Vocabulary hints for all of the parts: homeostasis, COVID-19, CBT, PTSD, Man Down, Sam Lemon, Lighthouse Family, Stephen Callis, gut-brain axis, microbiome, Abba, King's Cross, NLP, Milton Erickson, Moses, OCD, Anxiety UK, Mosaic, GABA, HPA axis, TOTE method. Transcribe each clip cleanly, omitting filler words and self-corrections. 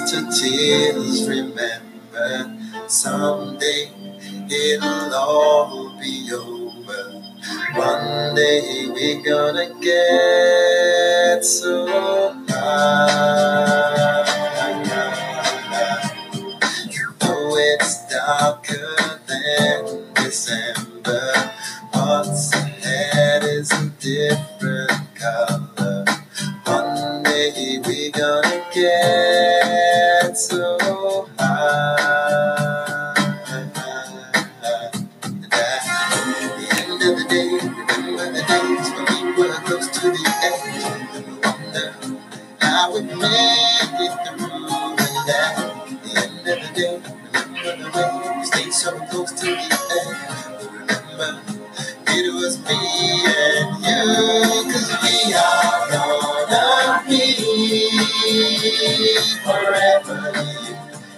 lost to tears, remember someday it'll all be over. One day we're gonna get so high. You know it's darker than December. What's ahead is a different color. One day we're gonna get so high. At the end of the day, remember the days when we were close to the edge. Wonder how we made it through that. At the end of the day, remember the way we stayed so close to the edge. Remember. It was me and you, 'cause we are gonna be forever, you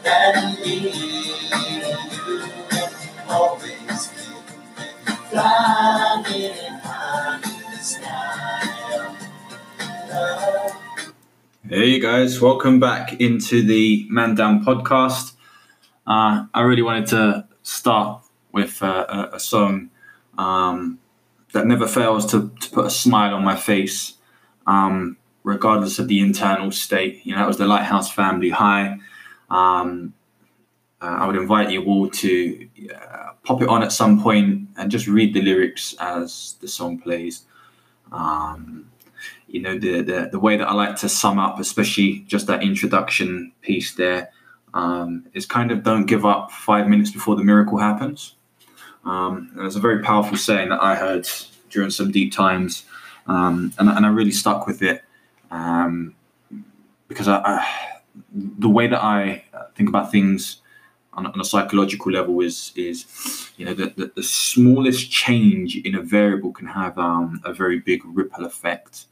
and me. You will always be flying high in the sky. Hey guys, welcome back into the Man Down podcast. I really wanted to start with a song that never fails to put a smile on my face, regardless of the internal state. You know, that was the Lighthouse Family, High. I would invite you all to pop it on at some point and just read the lyrics as the song plays. You know, the way that I like to sum up, especially just that introduction piece there, is kind of don't give up 5 minutes before the miracle happens. There's a very powerful saying that I heard during some deep times, and I really stuck with it, because the way that I think about things on a psychological level is you know, the smallest change in a variable can have a very big ripple effect.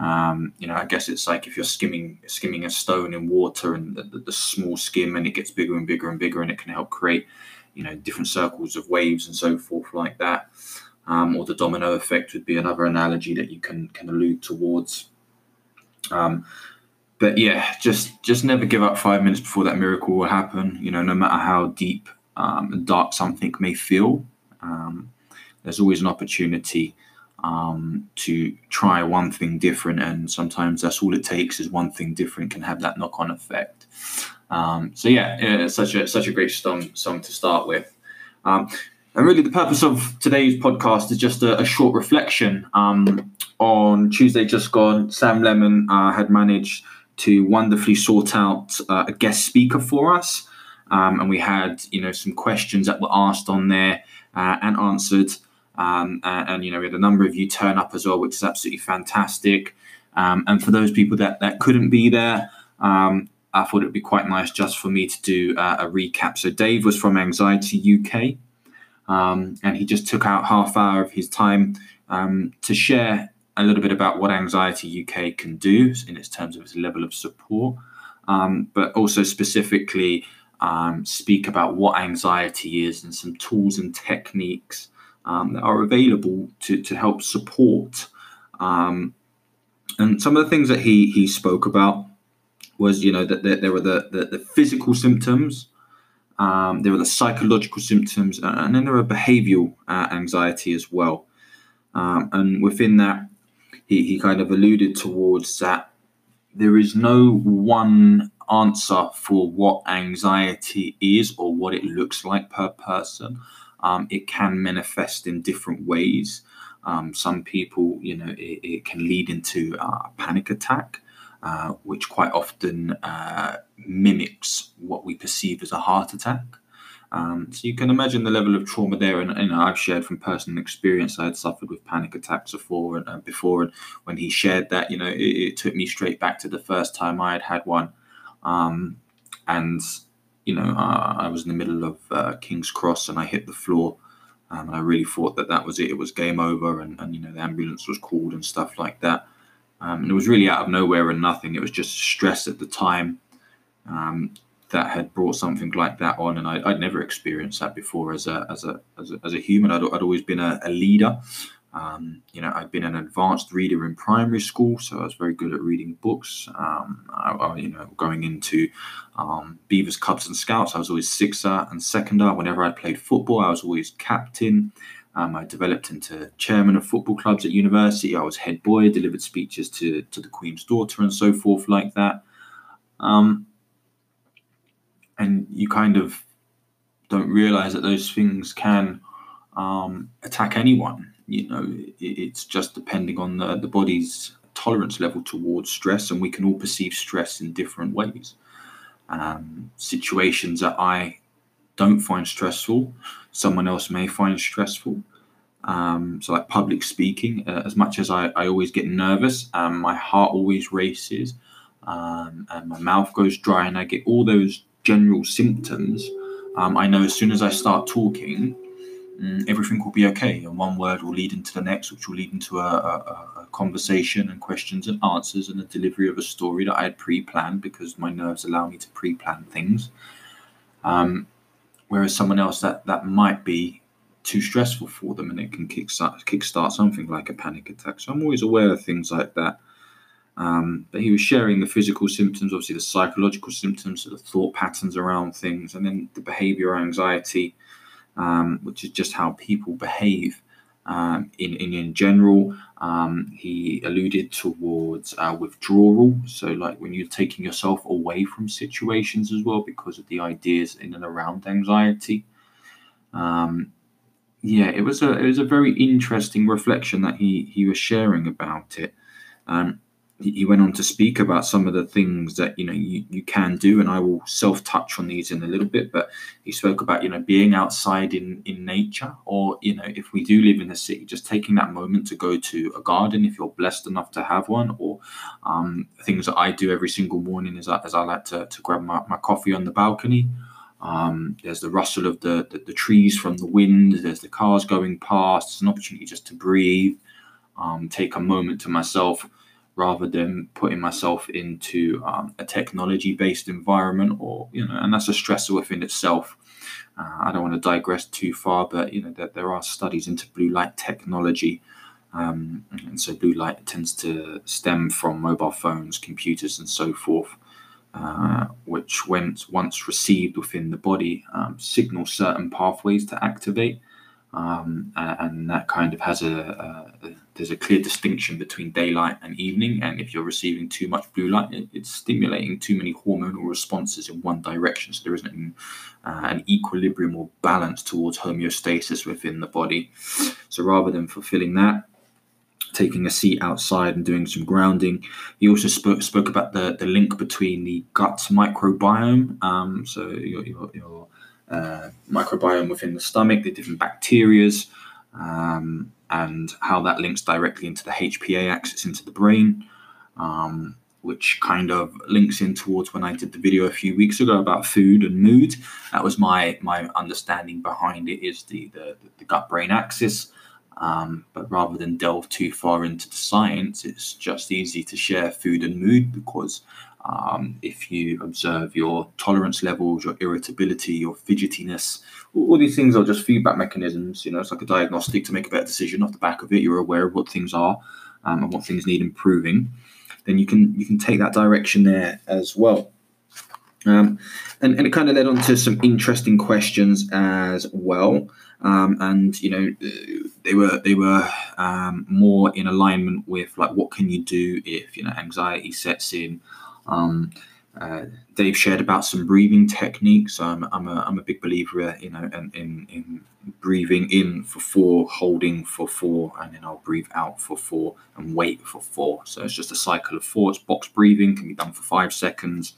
You know, I guess it's like if you're skimming a stone in water, and the small skim, and it gets bigger and bigger and bigger, and it can help create, you know, different circles of waves and so forth like that. Or the domino effect would be another analogy that you can allude towards. But yeah, just never give up 5 minutes before that miracle will happen. You know, no matter how deep and dark something may feel, there's always an opportunity to try one thing different. And sometimes that's all it takes, is one thing different can have that knock-on effect. So yeah, it's such a great song to start with. And really the purpose of today's podcast is just a short reflection. On Tuesday just gone, Sam Lemon had managed to wonderfully sort out a guest speaker for us. And we had, you know, some questions that were asked on there and answered. And, you know, we had a number of you turn up as well, which is absolutely fantastic. And for those people that couldn't be there, I thought it would be quite nice just for me to do a recap. So Dave was from Anxiety UK, and he just took out half hour of his time to share a little bit about what Anxiety UK can do in its terms of its level of support, but also specifically speak about what anxiety is and some tools and techniques that are available to help support. And some of the things that he spoke about was, you know, that there were the physical symptoms, there were the psychological symptoms, and then there were behavioural anxiety as well. And within that, he kind of alluded towards that there is no one answer for what anxiety is or what it looks like per person. It can manifest in different ways. Some people, you know, it can lead into a panic attack, which quite often mimics what we perceive as a heart attack. So you can imagine the level of trauma there. And you know, I've shared from personal experience, I had suffered with panic attacks before. And when he shared that, you know, it took me straight back to the first time I had one. And, you know, I was in the middle of King's Cross and I hit the floor. And I really thought that was it. It was game over. And, you know, the ambulance was called and stuff like that. And it was really out of nowhere and nothing. It was just stress at the time that had brought something like that on, and I'd never experienced that before as a human. I'd always been a leader, I've been an advanced reader in primary school, so I was very good at reading books. Going into Beavers, Cubs and Scouts, I was always sixer and seconder. Whenever I played football, I was always captain. I developed into chairman of football clubs at university. I was head boy, delivered speeches to the Queen's daughter and so forth like that. And you kind of don't realize that those things can attack anyone. You know, it's just depending on the body's tolerance level towards stress, and we can all perceive stress in different ways. Situations that I don't find stressful, someone else may find stressful. So like public speaking, as much as I always get nervous, my heart always races, and my mouth goes dry, and I get all those general symptoms. I know as soon as I start talking, everything will be okay, and one word will lead into the next, which will lead into a conversation and questions and answers and the delivery of a story that I had pre-planned, because my nerves allow me to pre-plan things. Whereas someone else, that might be too stressful for them, and it can kickstart something like a panic attack. So I'm always aware of things like that. But he was sharing the physical symptoms, obviously the psychological symptoms, the thought patterns around things, and then the behavior anxiety, which is just how people behave in general. He alluded towards withdrawal, so like when you're taking yourself away from situations as well because of the ideas in and around anxiety. It was a very interesting reflection that he was sharing about it. He went on to speak about some of the things that, you can do, and I will self-touch on these in a little bit, but he spoke about, being outside in nature, or, if we do live in the city, just taking that moment to go to a garden if you're blessed enough to have one, or things that I do every single morning is as I like to grab my coffee on the balcony. There's the rustle of the trees from the wind, there's the cars going past, it's an opportunity just to breathe, take a moment to myself, rather than putting myself into a technology-based environment, or, and that's a stressor within itself. I don't want to digress too far, but, that there are studies into blue light technology. And so blue light tends to stem from mobile phones, computers, and so forth, which once received within the body, signal certain pathways to activate. And that kind of has there's a clear distinction between daylight and evening, and if you're receiving too much blue light, it's stimulating too many hormonal responses in one direction, so there isn't an equilibrium or balance towards homeostasis within the body. So rather than fulfilling that, taking a seat outside and doing some grounding. He also spoke about the link between the gut microbiome, so your microbiome within the stomach, the different bacterias, and how that links directly into the HPA axis into the brain, which kind of links in towards when I did the video a few weeks ago about food and mood. That was my understanding behind it, is the gut-brain axis. But rather than delve too far into the science, it's just easy to share food and mood, because if you observe your tolerance levels, your irritability, your fidgetiness, all these things are just feedback mechanisms. It's like a diagnostic to make a better decision off the back of it. You're aware of what things are and what things need improving. Then you can take that direction there as well. And it kind of led on to some interesting questions as well. They were more in alignment with, like, what can you do if, anxiety sets in. Dave shared about some breathing techniques. I'm a big believer, in breathing in for 4, holding for 4, and then I'll breathe out for 4 and wait for 4. So it's just a cycle of 4. It's box breathing, can be done for 5 seconds.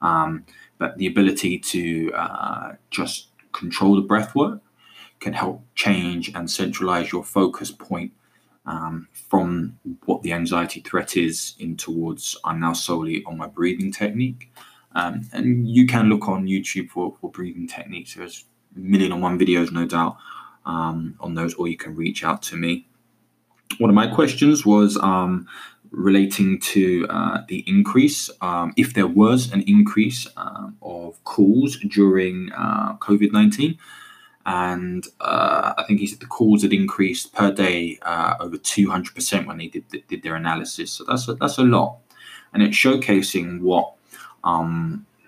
But the ability to just control the breath work can help change and centralize your focus point from what the anxiety threat is in towards, I'm now solely on my breathing technique. And you can look on YouTube for breathing techniques. There's a million and one videos, no doubt, on those, or you can reach out to me. One of my questions was relating to the increase, if there was an increase of calls during COVID-19. And I think he said the calls had increased per day over 200% when they did their analysis. So that's a lot. And it's showcasing what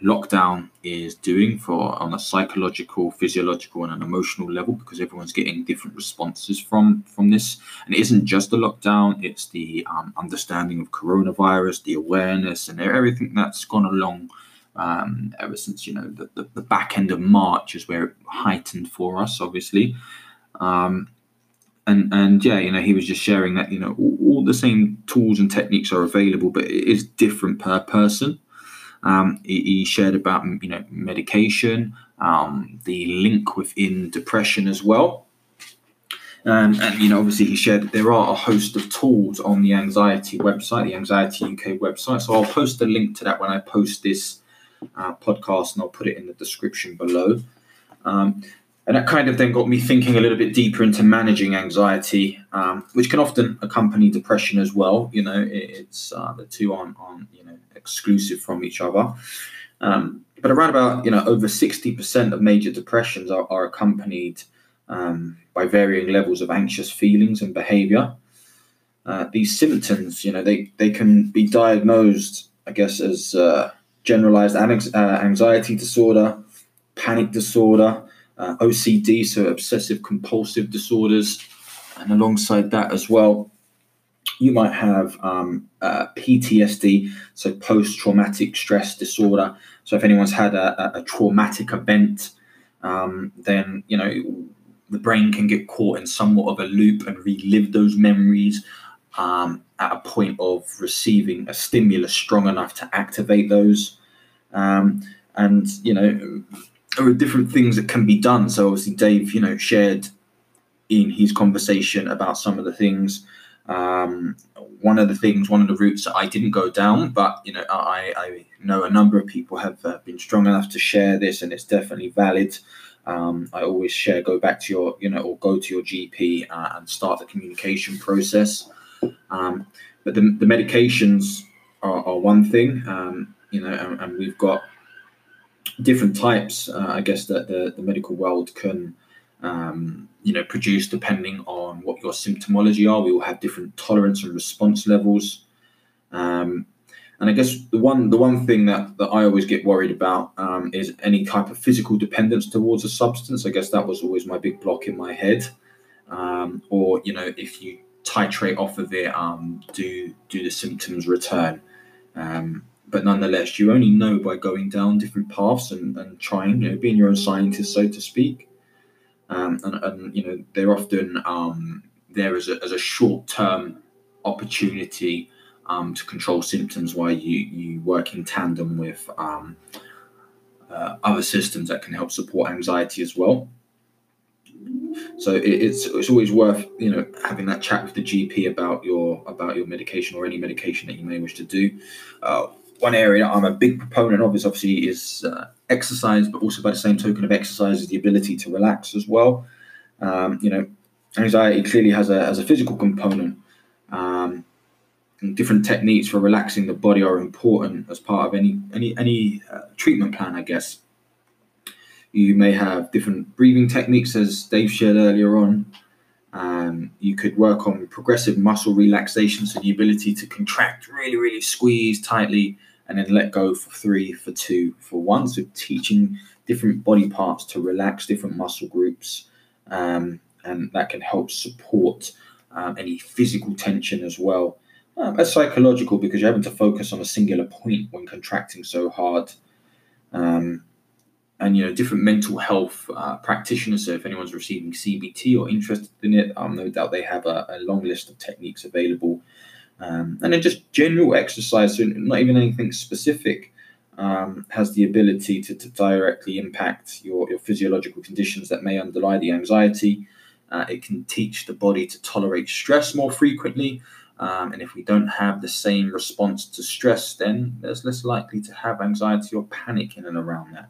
lockdown is doing on a psychological, physiological, and an emotional level, because everyone's getting different responses from this. And it isn't just the lockdown, it's the understanding of coronavirus, the awareness, and everything that's gone along ever since, you know, the back end of March is where it heightened for us, obviously. And yeah, you know, he was just sharing that, you know, all the same tools and techniques are available, but it is different per person. He shared about, you know, medication, the link within depression as well. And, you know, obviously he shared that there are a host of tools on the Anxiety website, the Anxiety UK website. So I'll post a link to that when I post this podcast, and I'll put it in the description below. And that kind of then got me thinking a little bit deeper into managing anxiety, which can often accompany depression as well. You know, it's the two aren't you know, exclusive from each other. But around about, you know, over 60% of major depressions are accompanied by varying levels of anxious feelings and behavior. These symptoms, you know, they can be diagnosed, I guess, as generalized anxiety disorder, panic disorder, OCD, so obsessive compulsive disorders, and alongside that as well, you might have PTSD, so post-traumatic stress disorder. So if anyone's had a traumatic event, then, you know, the brain can get caught in somewhat of a loop and relive those memories at a point of receiving a stimulus strong enough to activate those. And, you know, there are different things that can be done. So obviously Dave, you know, shared in his conversation about some of the things. One of the routes that I didn't go down, but, you know, I know a number of people have been strong enough to share this, and it's definitely valid. I always share, go back to your, you know, or go to your GP and start the communication process. But the medications are one thing, you know, and we've got different types, I guess, that the medical world can, you know, produce depending on what your symptomology are. We all have different tolerance and response levels. And I guess the one thing that I always get worried about is any type of physical dependence towards a substance. I guess that was always my big block in my head. Or, you know, if you titrate off of it, do the symptoms return? But nonetheless, you only know by going down different paths and trying, you know, being your own scientist, so to speak. And you know, they're often there as a short-term opportunity to control symptoms while you work in tandem with other systems that can help support anxiety as well. So it's always worth, you know, having that chat with the GP about your medication or any medication that you may wish to do. One area I'm a big proponent of is obviously is exercise, but also by the same token of exercise is the ability to relax as well. You know, anxiety clearly has a physical component. And different techniques for relaxing the body are important as part of any treatment plan, I guess. You may have different breathing techniques, as Dave shared earlier on. You could work on progressive muscle relaxation, so the ability to contract, really, really squeeze tightly, and then let go for 3, for 2, for 1. So teaching different body parts to relax different muscle groups, and that can help support any physical tension as well. That's psychological, because you're having to focus on a singular point when contracting so hard. And, you know, different mental health practitioners, so if anyone's receiving CBT or interested in it, no doubt they have a long list of techniques available. And then just general exercise, so not even anything specific, has the ability to directly impact your physiological conditions that may underlie the anxiety. It can teach the body to tolerate stress more frequently. And if we don't have the same response to stress, then there's less likely to have anxiety or panic in and around that.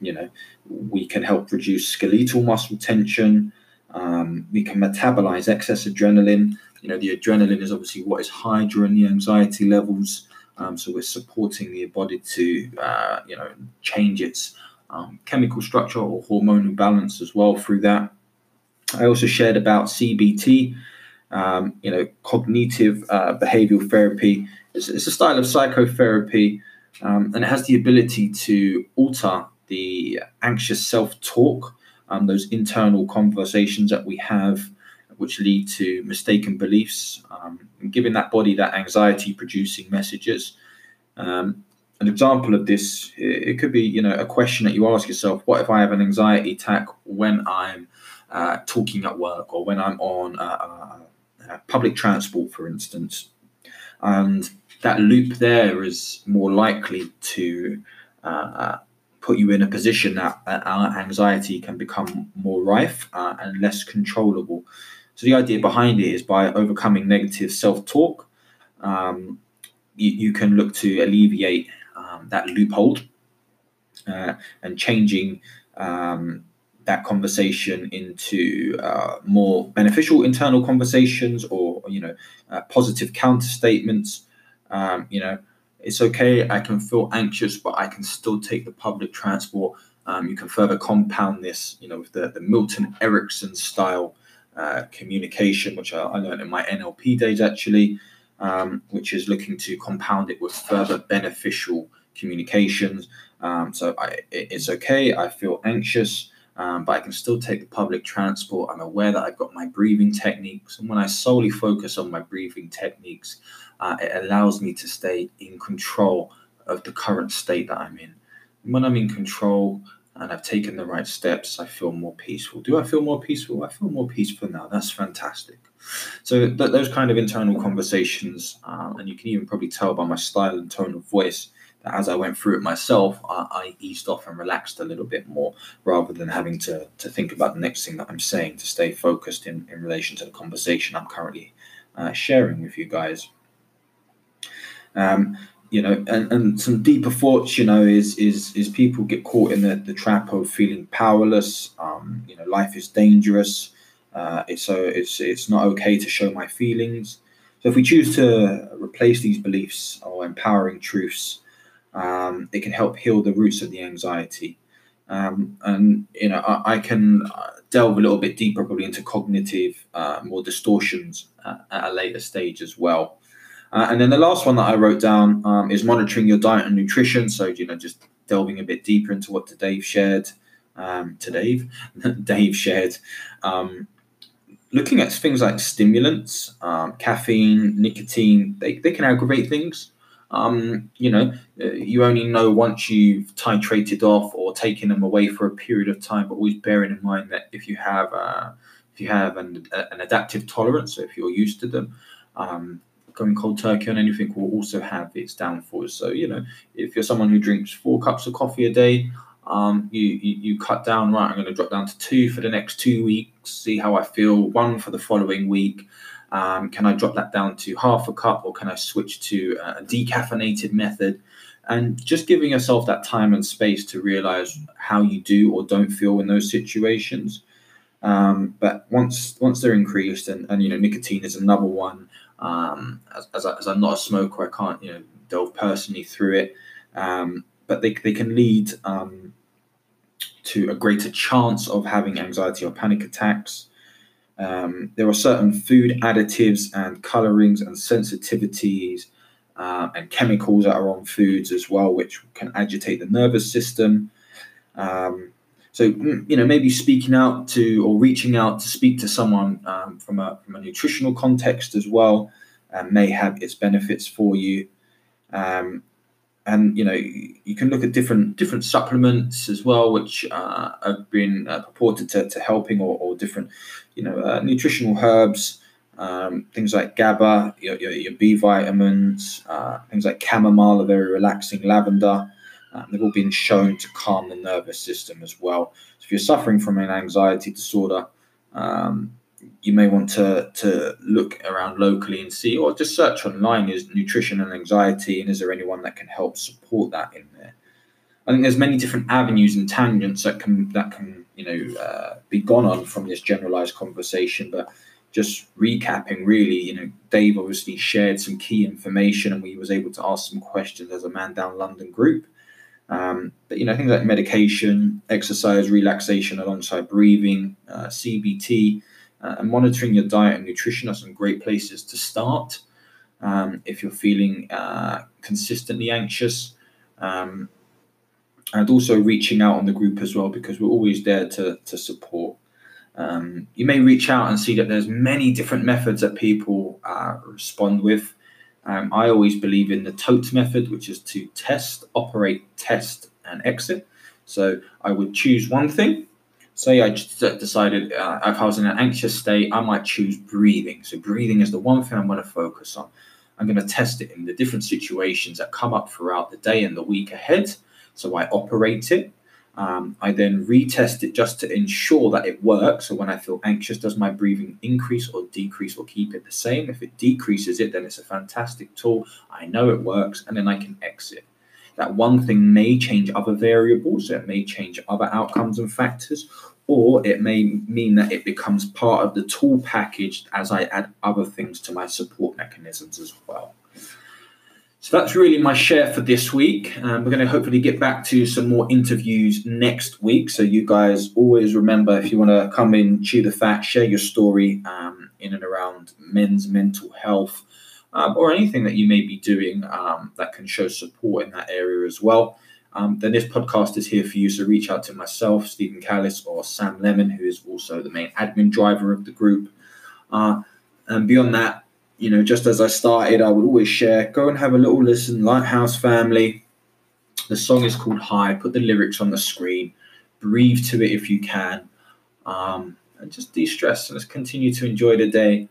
You know, we can help reduce skeletal muscle tension. We can metabolize excess adrenaline. You know, the adrenaline is obviously what is high during the anxiety levels. So we're supporting the body to, you know, change its chemical structure or hormonal balance as well through that. I also shared about CBT, cognitive behavioral therapy. It's a style of psychotherapy, and it has the ability to alter the anxious self-talk, those internal conversations that we have, which lead to mistaken beliefs, and giving that body that anxiety-producing messages. An example of this, it could be, a question that you ask yourself: what if I have an anxiety attack when I'm talking at work, or when I'm on public transport, for instance? And that loop there is more likely to put you in a position that our anxiety can become more rife and less controllable. So the idea behind it is, by overcoming negative self-talk, you can look to alleviate that loophole and changing that conversation into more beneficial internal conversations, or, positive counter statements. It's okay, I can feel anxious, but I can still take the public transport. You can further compound this, with the Milton Erickson style communication, which I learned in my NLP days, actually, which is looking to compound it with further beneficial communications. It's okay, I feel anxious, but I can still take the public transport. I'm aware that I've got my breathing techniques, and when I solely focus on my breathing techniques, it allows me to stay in control of the current state that I'm in. And when I'm in control and I've taken the right steps, I feel more peaceful. Do I feel more peaceful? I feel more peaceful now. That's fantastic. So those kind of internal conversations, and you can even probably tell by my style and tone of voice that as I went through it myself, I eased off and relaxed a little bit more, rather than having to think about the next thing that I'm saying, to stay focused in relation to the conversation I'm currently sharing with you guys. And some deeper thoughts, is people get caught in the trap of feeling powerless. Life is dangerous. It's not okay to show my feelings. So if we choose to replace these beliefs or empowering truths, it can help heal the roots of the anxiety. I can delve a little bit deeper probably into cognitive, more distortions at a later stage as well. And then the last one that I wrote down is monitoring your diet and nutrition. So, just delving a bit deeper into what Dave shared. Looking at things like stimulants, caffeine, nicotine, they can aggravate things. You only know once you've titrated off or taken them away for a period of time, but always bearing in mind that if you have an adaptive tolerance, so if you're used to them, going cold turkey on anything will also have its downfalls. So, if you're someone who drinks 4 cups of coffee a day, you cut down, right, I'm going to drop down to 2 for the next 2 weeks, see how I feel, 1 for the following week. Can I drop that down to half a cup, or can I switch to a decaffeinated method? And just giving yourself that time and space to realize how you do or don't feel in those situations. But once they're increased, and nicotine is another one. As I'm not a smoker, I can't delve personally through it. But they can lead to a greater chance of having anxiety or panic attacks. There are certain food additives and colorings and sensitivities and chemicals that are on foods as well, which can agitate the nervous system. Maybe speaking out to, or reaching out to speak to someone from a nutritional context as well, may have its benefits for you. You can look at different supplements as well, which have been purported to helping, or different, nutritional herbs, things like GABA, your B vitamins, things like chamomile, a very relaxing, lavender. They've all been shown to calm the nervous system as well. So if you're suffering from an anxiety disorder, you may want to look around locally and see, or just search online, is nutrition and anxiety, and is there anyone that can help support that in there? I think there's many different avenues and tangents that can be gone on from this generalized conversation, but just recapping really, Dave obviously shared some key information, and we was able to ask some questions as a Man Down London group. But, you know, things like medication, exercise, relaxation alongside breathing, CBT, and monitoring your diet and nutrition are some great places to start. If you're feeling consistently anxious, and also reaching out on the group as well, because we're always there to support. You may reach out and see that there's many different methods that people respond with. I always believe in the TOTE method, which is to test, operate, test, and exit. So I would choose one thing. Say I decided if I was in an anxious state, I might choose breathing. So breathing is the one thing I'm going to focus on. I'm going to test it in the different situations that come up throughout the day and the week ahead. So I operate it. I then retest it just to ensure that it works. So when I feel anxious, does my breathing increase or decrease or keep it the same? If it decreases it, then it's a fantastic tool. I know it works, and then I can exit. That one thing may change other variables. So it may change other outcomes and factors, or it may mean that it becomes part of the tool package as I add other things to my support mechanisms as well. So that's really my share for this week. We're going to hopefully get back to some more interviews next week. So you guys always remember, if you want to come in, chew the fat, share your story in and around men's mental health, or anything that you may be doing that can show support in that area as well. Then this podcast is here for you. So reach out to myself, Stephen Callis, or Sam Lemon, who is also the main admin driver of the group. And beyond that, you know, just as I started, I would always share, go and have a little listen, Lighthouse Family. The song is called High. Put the lyrics on the screen. Breathe to it if you can. And just de-stress. Let's continue to enjoy the day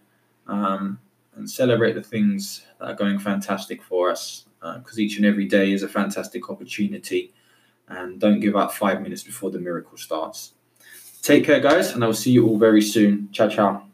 and celebrate the things that are going fantastic for us, because each and every day is a fantastic opportunity. And don't give up 5 minutes before the miracle starts. Take care, guys, and I will see you all very soon. Ciao, ciao.